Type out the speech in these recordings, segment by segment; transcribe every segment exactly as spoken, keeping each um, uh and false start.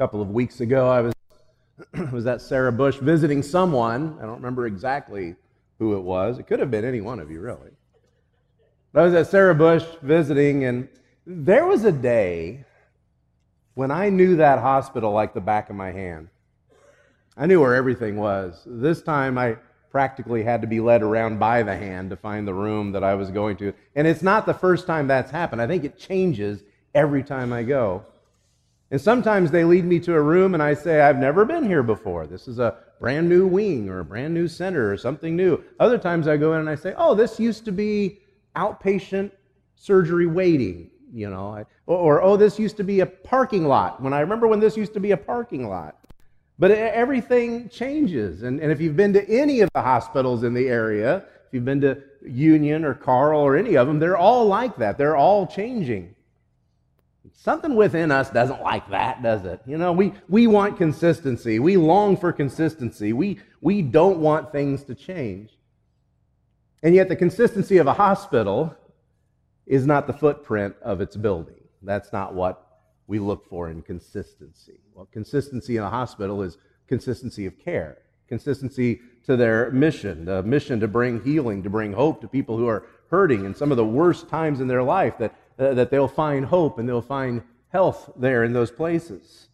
couple of weeks ago, I was was at Sarah Bush visiting someone. I don't remember exactly who it was. It could have been any one of you, really. But I was at Sarah Bush visiting, and there was a day when I knew that hospital like the back of my hand. I knew where everything was. This time I practically had to be led around by the hand to find the room that I was going to. And it's not the first time that's happened. I think it changes every time I go. And sometimes they lead me to a room and I say, I've never been here before. This is a brand new wing or a brand new center or something new. Other times I go in and I say, oh, this used to be outpatient surgery waiting, you know. Or, or oh, this used to be a parking lot. When I remember when this used to be a parking lot. But everything changes. And, and if you've been to any of the hospitals in the area, if you've been to Union or Carl or any of them, they're all like that. They're all changing. Something within us doesn't like that, does it? You know, we, we want consistency. We long for consistency. We, we don't want things to change. And yet the consistency of a hospital is not the footprint of its building. That's not what we look for in consistency. Well, consistency in a hospital is consistency of care, consistency to their mission, the mission to bring healing, to bring hope to people who are hurting in some of the worst times in their life, that, uh, that they'll find hope and they'll find health there in those places.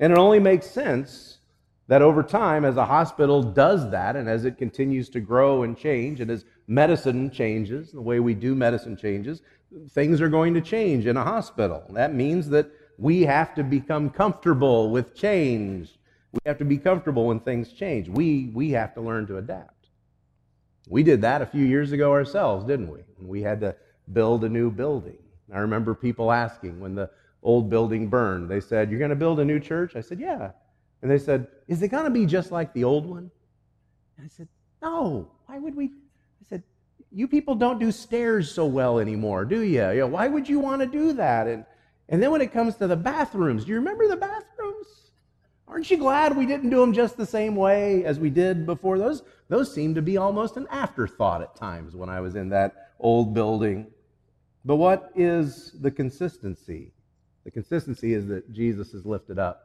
And it only makes sense that over time, as a hospital does that, and as it continues to grow and change, and as medicine changes, the way we do medicine changes, things are going to change in a hospital. That means that we have to become comfortable with change. We have to be comfortable when things change. We we have to learn to adapt. We did that a few years ago ourselves, didn't we? We had to build a new building. I remember people asking when the old building burned. They said, "You're going to build a new church?" I said, "Yeah." And they said, "Is it going to be just like the old one?" And I said, "No. Why would we?" I said, "You people don't do stairs so well anymore, do you? You know, why would you want to do that?" And And then when it comes to the bathrooms, do you remember the bathrooms? Aren't you glad we didn't do them just the same way as we did before? Those, those seemed to be almost an afterthought at times when I was in that old building. But what is the consistency? The consistency is that Jesus is lifted up.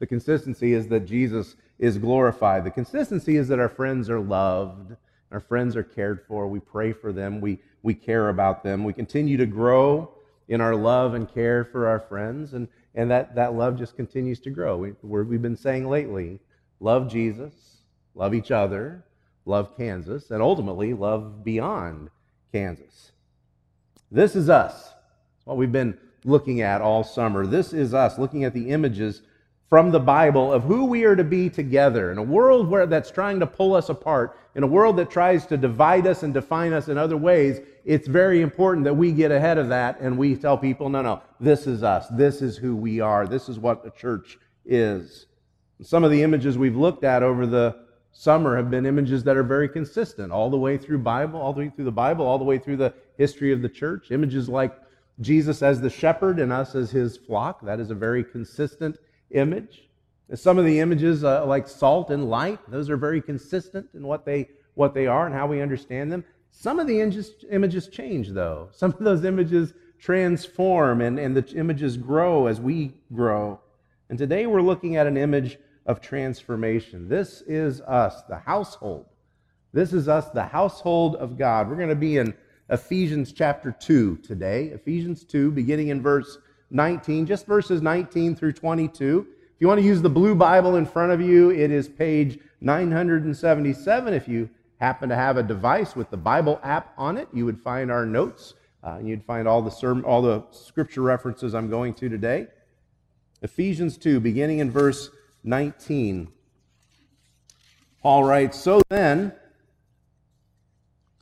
The consistency is that Jesus is glorified. The consistency is that our friends are loved. Our friends are cared for. We pray for them. We, we care about them. We continue to grow in our love and care for our friends, and, and that, that love just continues to grow. We, we're, we've been saying lately, love Jesus, love each other, love Kansas, and ultimately love beyond Kansas. This is us. That's what we've been looking at all summer. This is us, looking at the images from the Bible of who we are to be together in a world where that's trying to pull us apart, in a world that tries to divide us and define us in other ways. It's very important that we get ahead of that and we tell people, no, no, this is us. This is who we are. This is what the church is. And some of the images we've looked at over the summer have been images that are very consistent all the way through Bible, all the way through the Bible, all the way through the history of the church. Images like Jesus as the shepherd and us as his flock. That is a very consistent image. Image. Some of the images uh, like salt and light, those are very consistent in what they what they are and how we understand them. Some of the images, images change, though. Some of those images transform and, and the images grow as we grow. And today we're looking at an image of transformation. This is us, the household. This is us, the household of God. We're going to be in Ephesians chapter two today. Ephesians two, beginning in verse nineteen, just verses nineteen through twenty-two. If you want to use the blue Bible in front of you, it is page nine hundred seventy-seven. If you happen to have a device with the Bible app on it, you would find our notes, uh, and you'd find all the sermon, all the scripture references I'm going to today. Ephesians two, beginning in verse nineteen. Paul writes, "So then,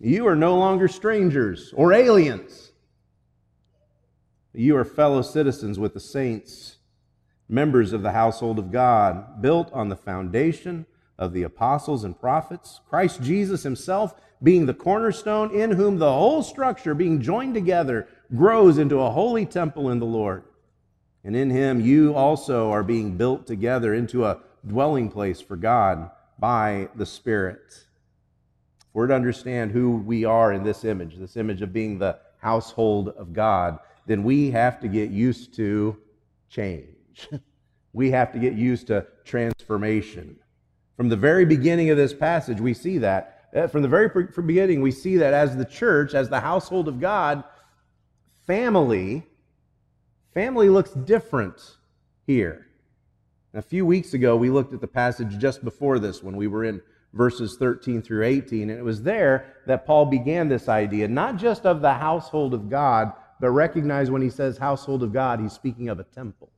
you are no longer strangers or aliens. You are fellow citizens with the saints, members of the household of God, built on the foundation of the apostles and prophets, Christ Jesus himself being the cornerstone, in whom the whole structure, being joined together, grows into a holy temple in the Lord. And in him you also are being built together into a dwelling place for God by the Spirit." We're to understand who we are in this image, this image of being the household of God, then we have to get used to change. we have to get used to transformation. From the very beginning of this passage, we see that. From the very beginning, we see that as the church, as the household of God, family, family looks different here. A few weeks ago, we looked at the passage just before this one. We were in verses thirteen through eighteen, and it was there that Paul began this idea, not just of the household of God, but recognize when he says household of God, he's speaking of a temple,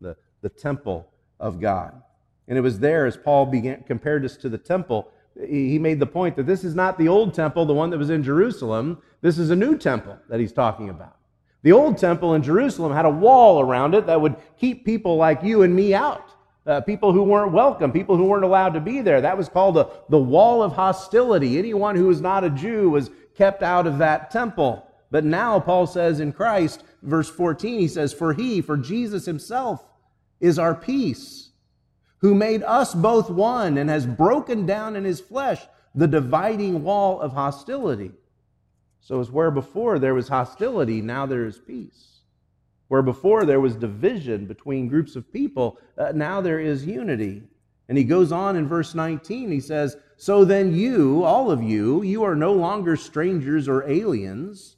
the, the temple of God. And it was there as Paul began, compared us to the temple, he made the point that this is not the old temple, the one that was in Jerusalem. This is a new temple that he's talking about. The old temple in Jerusalem had a wall around it that would keep people like you and me out, uh, people who weren't welcome, people who weren't allowed to be there. That was called a, the wall of hostility. Anyone who was not a Jew was kept out of that temple. But now Paul says in Christ, verse fourteen, he says, For he, for Jesus himself, is our peace, who made us both one and has broken down in his flesh the dividing wall of hostility. So it's where before there was hostility, now there is peace. Where before there was division between groups of people, uh, now there is unity. And he goes on in verse nineteen, he says, So then you, all of you, you are no longer strangers or aliens,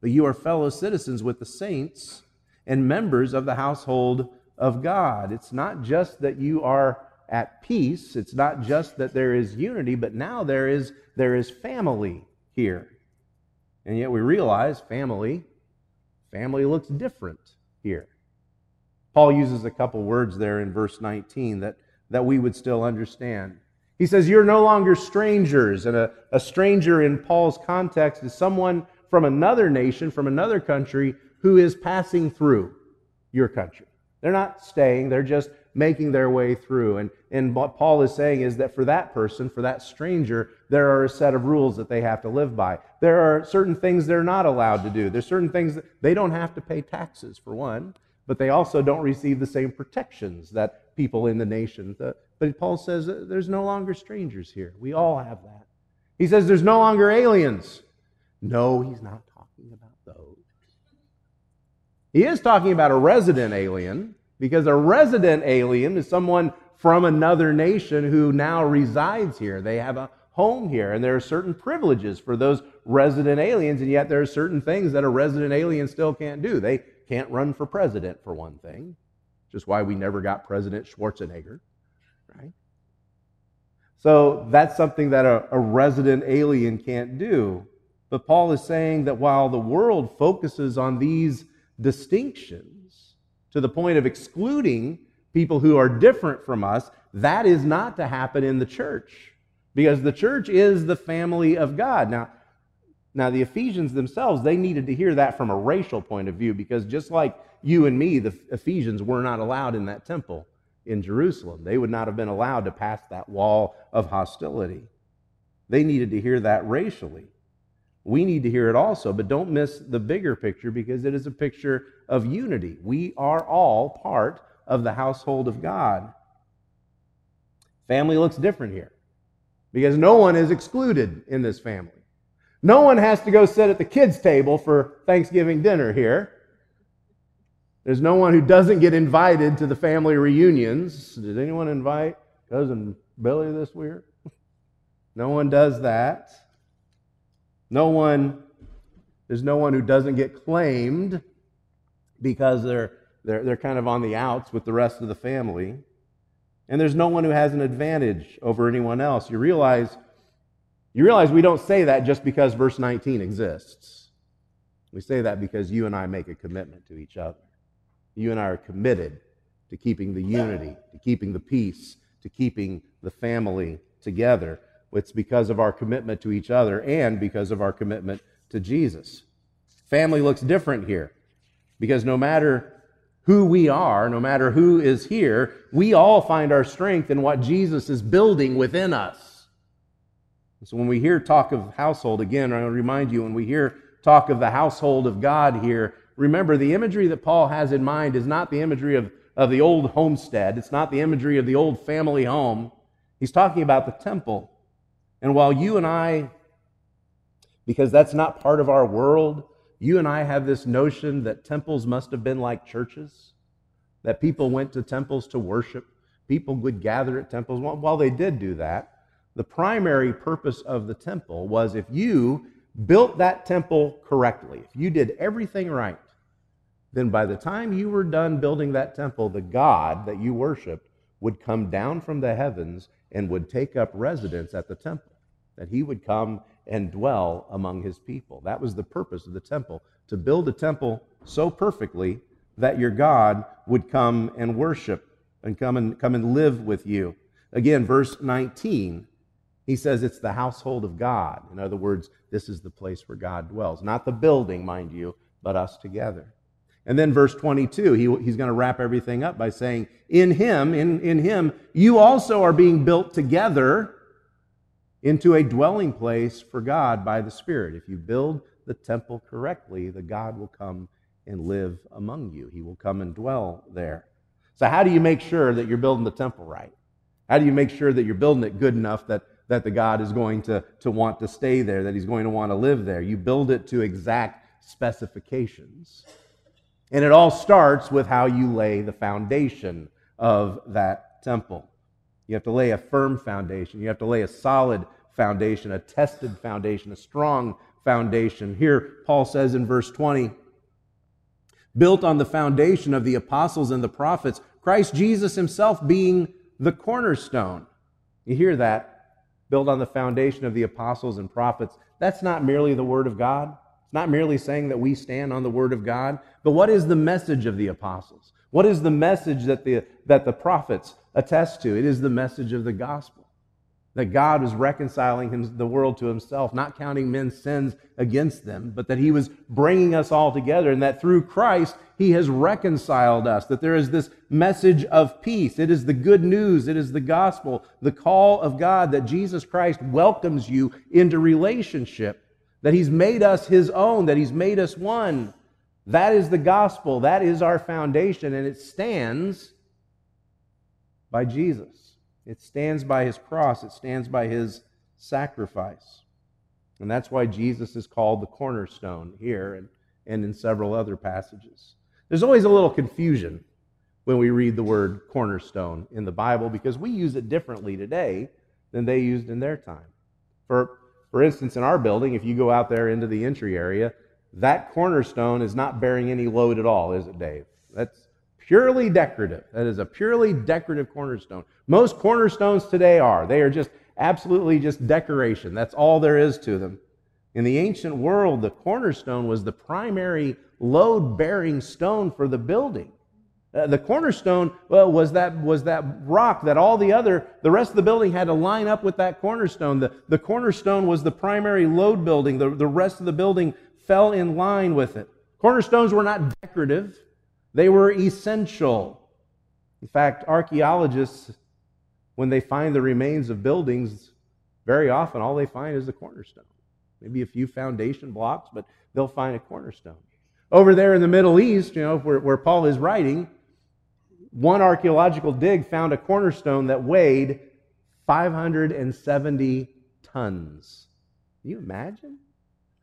but you are fellow citizens with the saints and members of the household of God. It's not just that you are at peace. It's not just that there is unity, but now there is, there is family here. And yet we realize family, family looks different here. Paul uses a couple words there in verse nineteen that, that we would still understand. He says, you're no longer strangers. And a, a stranger in Paul's context is someone from another nation, from another country, who is passing through your country. They're not staying, they're just making their way through. And, and what Paul is saying is that for that person, for that stranger, there are a set of rules that they have to live by. There are certain things they're not allowed to do. There's certain things that they don't have to pay taxes, for one, but they also don't receive the same protections that people in the nation. But Paul says there's no longer strangers here. We all have that. He says there's no longer aliens. No, he's not talking about those. He is talking about a resident alien, because a resident alien is someone from another nation who now resides here. They have a home here, and there are certain privileges for those resident aliens, and yet there are certain things that a resident alien still can't do. They can't run for president, for one thing, which is why we never got President Schwarzenegger, right? So that's something that a, a resident alien can't do. But Paul is saying that while the world focuses on these distinctions to the point of excluding people who are different from us, that is not to happen in the church, because the church is the family of God. Now, now the Ephesians themselves, they needed to hear that from a racial point of view, because just like you and me, the Ephesians were not allowed in that temple in Jerusalem. They would not have been allowed to pass that wall of hostility. They needed to hear that racially. We need to hear it also, but don't miss the bigger picture, because it is a picture of unity. We are all part of the household of God. Family looks different here, because no one is excluded in this family. No one has to go sit at the kids' table for Thanksgiving dinner here. There's no one who doesn't get invited to the family reunions. Did anyone invite Cousin Billy this year? No one does that. No one, there's no one who doesn't get claimed because they're, they're, they're kind of on the outs with the rest of the family. And there's no one who has an advantage over anyone else. You realize, you realize we don't say that just because verse nineteen exists. We say that because you and I make a commitment to each other. You and I are committed to keeping the unity, to keeping the peace, to keeping the family together. It's because of our commitment to each other and because of our commitment to Jesus. Family looks different here, because no matter who we are, no matter who is here, we all find our strength in what Jesus is building within us. So when we hear talk of household, again, I want to remind you, when we hear talk of the household of God here, remember the imagery that Paul has in mind is not the imagery of, of the old homestead. It's not the imagery of the old family home. He's talking about the temple. And while you and I, because that's not part of our world, you and I have this notion that temples must have been like churches. that people went to temples to worship. People would gather at temples. While they did do that, the primary purpose of the temple was if you built that temple correctly, if you did everything right, then by the time you were done building that temple, the God that you worshiped would come down from the heavens and would take up residence at the temple, that he would come and dwell among his people. That was the purpose of the temple, to build a temple so perfectly that your God would come and worship and come and come and live with you. Again, verse nineteen, he says it's the household of God. In other words, this is the place where God dwells. Not the building, mind you, but us together. And then verse twenty-two, he, he's going to wrap everything up by saying, in him, in, in him, you also are being built together into a dwelling place for God by the Spirit. If you build the temple correctly, the God will come and live among you. He will come and dwell there. So how do you make sure that you're building the temple right? How do you make sure that you're building it good enough that, that the God is going to, to want to stay there, that he's going to want to live there? You build it to exact specifications. And it all starts with how you lay the foundation of that temple. You have to lay a firm foundation. You have to lay a solid foundation, a tested foundation, a strong foundation. Here, Paul says in verse twenty, built on the foundation of the apostles and the prophets, Christ Jesus himself being the cornerstone. You hear that? Built on the foundation of the apostles and prophets. That's not merely the Word of God. It's not merely saying that we stand on the Word of God, but what is the message of the apostles? What is the message that the, that the prophets attest to? It is the message of the gospel, that God was reconciling him, the world to himself, not counting men's sins against them, but that he was bringing us all together, and that through Christ he has reconciled us, that there is this message of peace. It is the good news. It is the gospel, the call of God that Jesus Christ welcomes you into relationship, that he's made us his own, that he's made us one. That is the gospel. That is our foundation, and it stands by Jesus. It stands by his cross. It stands by his sacrifice. And that's why Jesus is called the cornerstone here and, and in several other passages. There's always a little confusion when we read the word cornerstone in the Bible because we use it differently today than they used in their time. For For instance, in our building, if you go out there into the entry area, that cornerstone is not bearing any load at all, is it, Dave? That's purely decorative. That is a purely decorative cornerstone. Most cornerstones today are. They are just absolutely just decoration. That's all there is to them. In the ancient world, the cornerstone was the primary load-bearing stone for the building. Uh, the cornerstone well, was that was that rock that all the other, the rest of the building had to line up with that cornerstone. The, the cornerstone was the primary load building. The, the rest of the building fell in line with it. Cornerstones were not decorative. They were essential. In fact, archaeologists, when they find the remains of buildings, very often all they find is a cornerstone. Maybe a few foundation blocks, but they'll find a cornerstone. Over there in the Middle East, you know, where, where Paul is writing, one archaeological dig found a cornerstone that weighed five hundred seventy tons. Can you imagine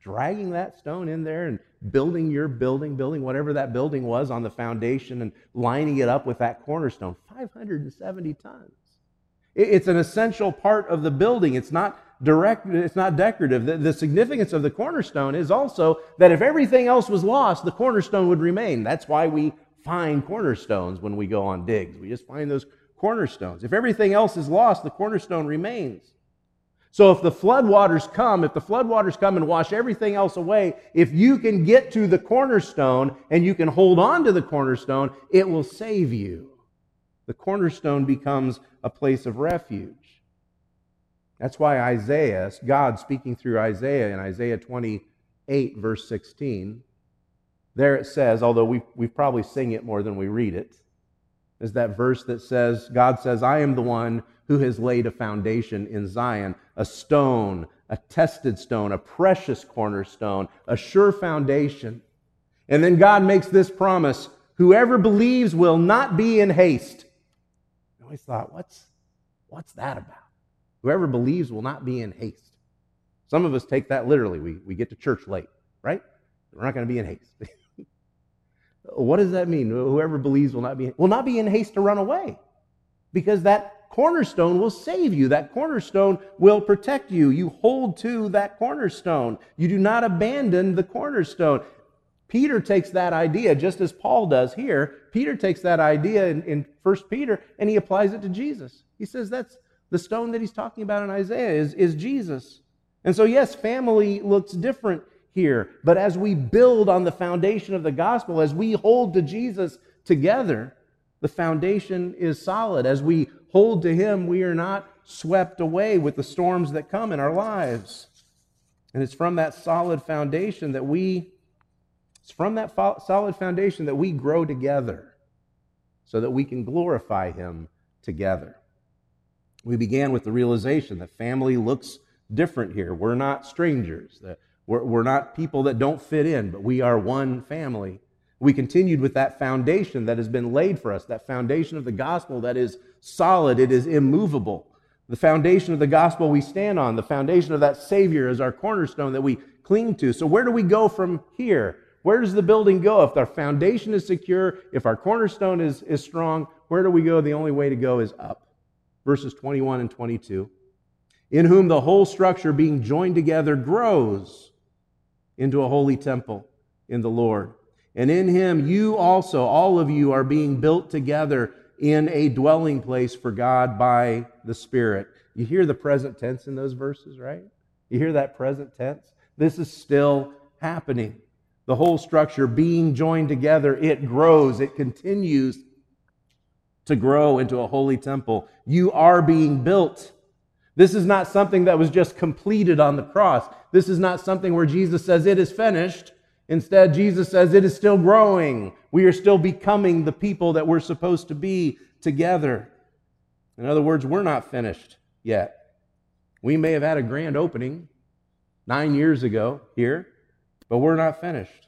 dragging that stone in there and building your building, building whatever that building was on the foundation and lining it up with that cornerstone? five hundred seventy tons. It, it's an essential part of the building. It's not direct, it's not decorative. The, the significance of the cornerstone is also that if everything else was lost, the cornerstone would remain. That's why we find cornerstones when we go on digs. We just find those cornerstones. If everything else is lost, the cornerstone remains. So if the floodwaters come, if the floodwaters come and wash everything else away, if you can get to the cornerstone and you can hold on to the cornerstone, it will save you. The cornerstone becomes a place of refuge. That's why Isaiah, God speaking through Isaiah in Isaiah twenty-eight, verse sixteen, there it says, although we, we probably sing it more than we read it, is that verse that says, God says, I am the one who has laid a foundation in Zion, a stone, a tested stone, a precious cornerstone, a sure foundation. And then God makes this promise, whoever believes will not be in haste. I always thought, what's, what's that about? Whoever believes will not be in haste. Some of us take that literally. We, we get to church late, right? We're not going to be in haste. What does that mean? Whoever believes will not be will not be in haste to run away, because that cornerstone will save you. That cornerstone will protect you. You hold to that cornerstone. You do not abandon the cornerstone. Peter takes that idea, just as Paul does here. Peter takes that idea in, in First Peter, and he applies it to Jesus. He says that's the stone that he's talking about in Isaiah is, is Jesus. And so, yes, family looks different here, but as we build on the foundation of the gospel, as we hold to Jesus together, the foundation is solid. As we hold to him, we are not swept away with the storms that come in our lives. And it's from that solid foundation that we It's from that solid foundation that we grow together so that we can glorify him together. We began with the realization that family looks different here. We're not strangers. That we're, we're not people that don't fit in, but we are one family. We continued with that foundation that has been laid for us, that foundation of the gospel that is solid, it is immovable. The foundation of the gospel we stand on, the foundation of that Savior is our cornerstone that we cling to. So where do we go from here? Where does the building go? If our foundation is secure, if our cornerstone is, is strong, where do we go? The only way to go is up. Verses twenty-one and twenty-two. In whom the whole structure being joined together grows into a holy temple in the Lord. And in him you also, all of you, are being built together in a dwelling place for God by the Spirit. You hear the present tense in those verses, right? You hear that present tense? This is still happening. The whole structure being joined together, it grows, it continues to grow into a holy temple. You are being built. This is not something that was just completed on the cross. This is not something where Jesus says it is finished. Instead, Jesus says it is still growing. We are still becoming the people that we're supposed to be together. In other words, we're not finished yet. We may have had a grand opening nine years ago here, but we're not finished,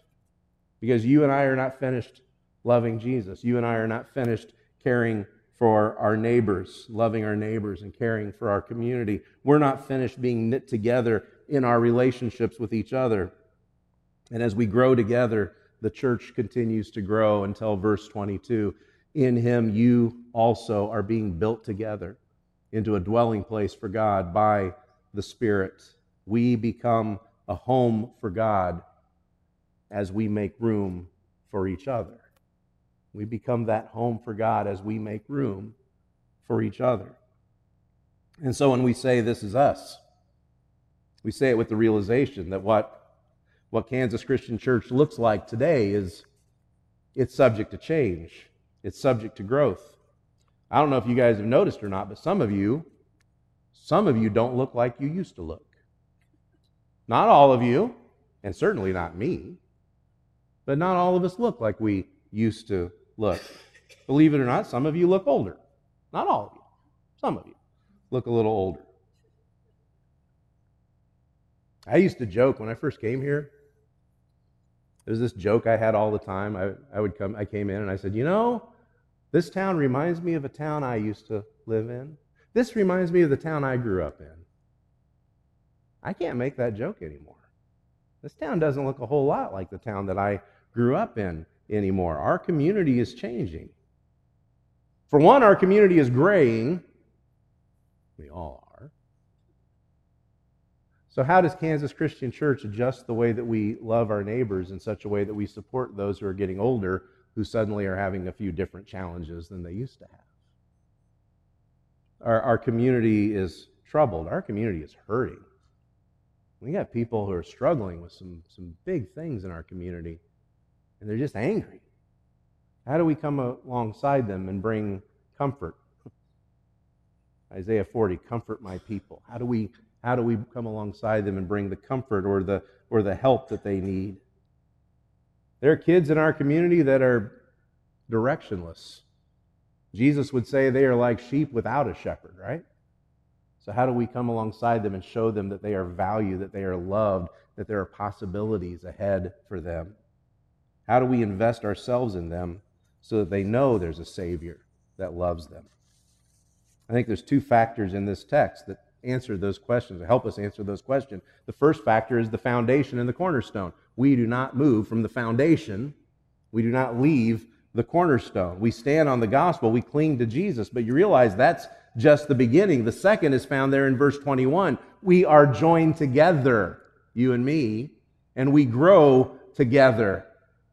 because you and I are not finished loving Jesus. You and I are not finished caring for our neighbors, loving our neighbors and caring for our community. We're not finished being knit together in our relationships with each other. And as we grow together, the church continues to grow until verse twenty-two. In him you also are being built together into a dwelling place for God by the Spirit. We become a home for God as we make room for each other. We become that home for God as we make room for each other. And so when we say this is us, we say it with the realization that what, what Kansas Christian Church looks like today is it's subject to change. It's subject to growth. I don't know if you guys have noticed or not, but some of you, some of you don't look like you used to look. Not all of you, and certainly not me, but not all of us look like we used to look. Believe it or not, some of you look older. Not all of you. Some of you look a little older. I used to joke when I first came here. There was this joke I had all the time. I, I would come, I came in and I said, you know, this town reminds me of a town I used to live in. This reminds me of the town I grew up in. I can't make that joke anymore. This town doesn't look a whole lot like the town that I grew up in anymore. Our community is changing. For one, our community is graying. We all are. So how does Kansas Christian Church adjust the way that we love our neighbors in such a way that we support those who are getting older, who suddenly are having a few different challenges than they used to have? Our, our community is troubled. Our community is hurting. We got people who are struggling with some, some big things in our community, and they're just angry. How do we come alongside them and bring comfort? Isaiah forty, comfort my people. How do we how do we come alongside them and bring the comfort or the or the help that they need? There are kids in our community that are directionless. Jesus would say they are like sheep without a shepherd, right? So how do we come alongside them and show them that they are valued, that they are loved, that there are possibilities ahead for them? How do we invest ourselves in them so that they know there's a Savior that loves them? I think there's two factors in this text that answer those questions, that help us answer those questions. The first factor is the foundation and the cornerstone. We do not move from the foundation We do not leave the cornerstone. We stand on the gospel. We cling to Jesus. But you realize that's just the beginning. The second is found there in verse twenty-one. We are joined together, you and me, and we grow together.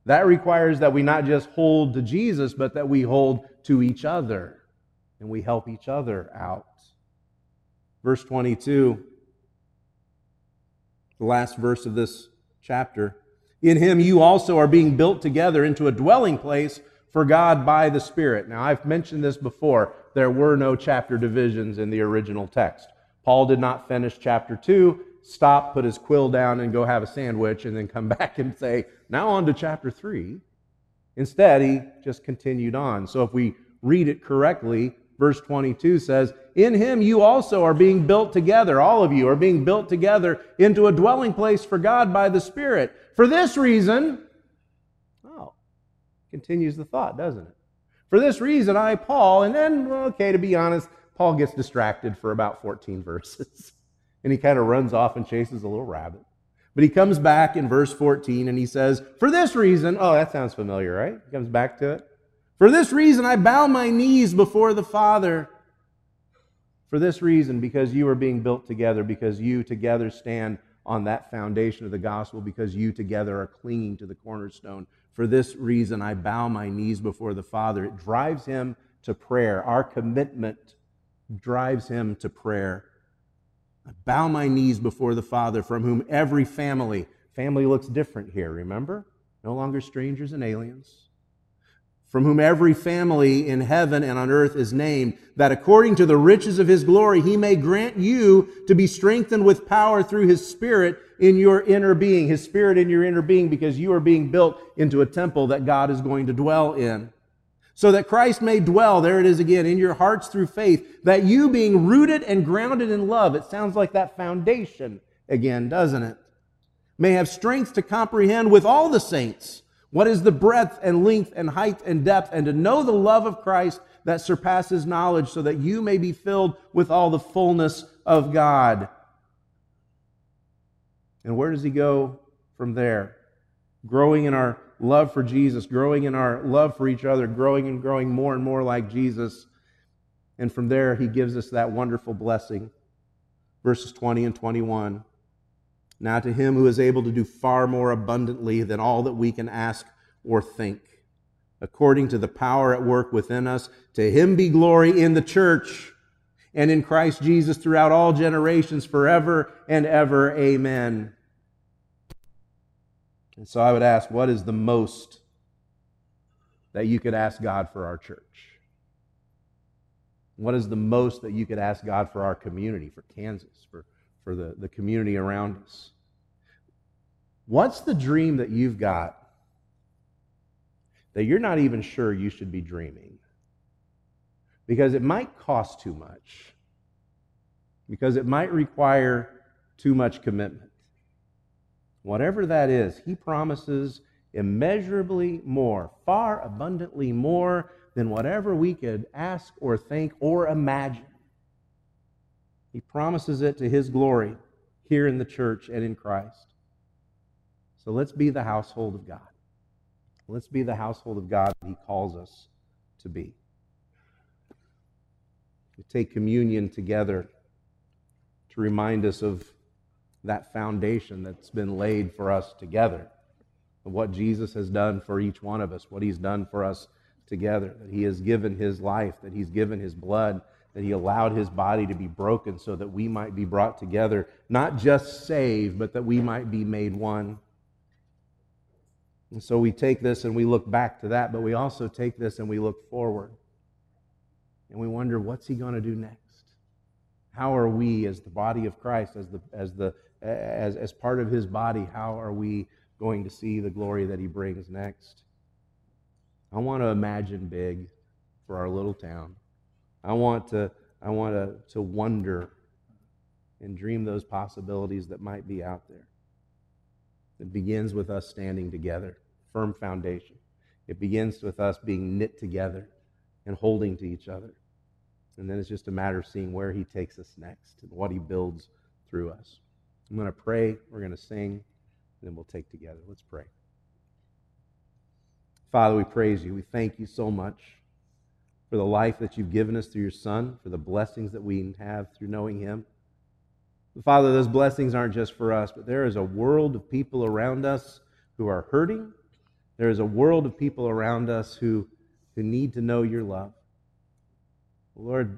That requires that we not just hold to Jesus, but that we hold to each other and we help each other out. Verse twenty-two, the last verse of this chapter. In him you also are being built together into a dwelling place for God by the Spirit. Now, I've mentioned this before. There were no chapter divisions in the original text. Paul did not finish chapter two, stop, put his quill down, and go have a sandwich, and then come back and say, now on to chapter three. Instead, he just continued on. So if we read it correctly, verse twenty-two says, in him you also are being built together, all of you are being built together into a dwelling place for God by the Spirit. For this reason, oh, continues the thought, doesn't it? For this reason, I, Paul, and then, well, okay, to be honest, Paul gets distracted for about fourteen verses. And he kind of runs off and chases a little rabbit. But he comes back in verse fourteen and he says, for this reason, oh, that sounds familiar, right? He comes back to it. For this reason, I bow my knees before the Father. For this reason, because you are being built together, because you together stand on that foundation of the gospel, because you together are clinging to the cornerstone. For this reason, I bow my knees before the Father. It drives him to prayer. Our commitment drives him to prayer. I bow my knees before the Father, from whom every family, family looks different here, remember? No longer strangers and aliens. From whom every family in heaven and on earth is named, that according to the riches of his glory he may grant you to be strengthened with power through his Spirit in your inner being. His Spirit in your inner being, because you are being built into a temple that God is going to dwell in. So that Christ may dwell, there it is again, in your hearts through faith, that you being rooted and grounded in love, it sounds like that foundation again, doesn't it? May have strength to comprehend with all the saints what is the breadth and length and height and depth, and to know the love of Christ that surpasses knowledge, so that you may be filled with all the fullness of God. And where does he go from there? Growing in our love for Jesus, growing in our love for each other, growing and growing more and more like Jesus. And from there, he gives us that wonderful blessing. Verses twenty and twenty-one. Now to him who is able to do far more abundantly than all that we can ask or think, according to the power at work within us, to him be glory in the church and in Christ Jesus throughout all generations, forever and ever. Amen. And so I would ask, what is the most that you could ask God for our church? What is the most that you could ask God for our community, for Kansas, for for the, the community around us? What's the dream that you've got that you're not even sure you should be dreaming? Because it might cost too much. Because it might require too much commitment. Whatever that is, he promises immeasurably more, far abundantly more than whatever we could ask or think or imagine. He promises it to his glory here in the church and in Christ. So let's be the household of God. Let's be the household of God that he calls us to be. We take communion together to remind us of that foundation that's been laid for us together, of what Jesus has done for each one of us, what he's done for us together, that he has given his life, that he's given his blood, that he allowed his body to be broken so that we might be brought together, not just saved, but that we might be made one. And so we take this and we look back to that, but we also take this and we look forward. And we wonder, what's he going to do next? How are we as the body of Christ, as the as the as as part of his body, how are we going to see the glory that he brings next? I want to imagine big for our little town. I want to I want to, to wonder and dream those possibilities that might be out there. It begins with us standing together, firm foundation. It begins with us being knit together and holding to each other. And then it's just a matter of seeing where he takes us next and what he builds through us. I'm going to pray, we're going to sing, and then we'll take together. Let's pray. Father, we praise you. We thank you so much for the life that you've given us through your Son, for the blessings that we have through knowing him. Father, those blessings aren't just for us, but there is a world of people around us who are hurting. There is a world of people around us who, who need to know your love. Lord,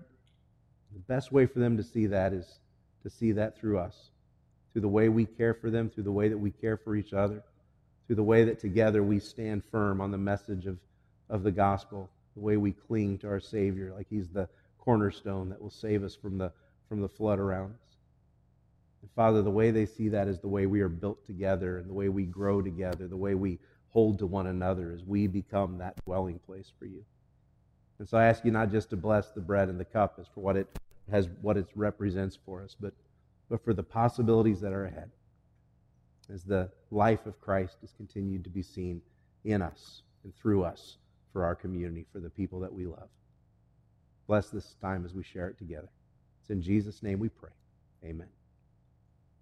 the best way for them to see that is to see that through us, through the way we care for them, through the way that we care for each other, through the way that together we stand firm on the message of, of the gospel, the way we cling to our Savior, like he's the cornerstone that will save us from the, from the flood around us. And Father, the way they see that is the way we are built together and the way we grow together, the way we hold to one another as we become that dwelling place for you. And so I ask you not just to bless the bread and the cup as for what it has, what it represents for us, but, but for the possibilities that are ahead as the life of Christ is continued to be seen in us and through us for our community, for the people that we love. Bless this time as we share it together. It's in Jesus' name we pray. Amen.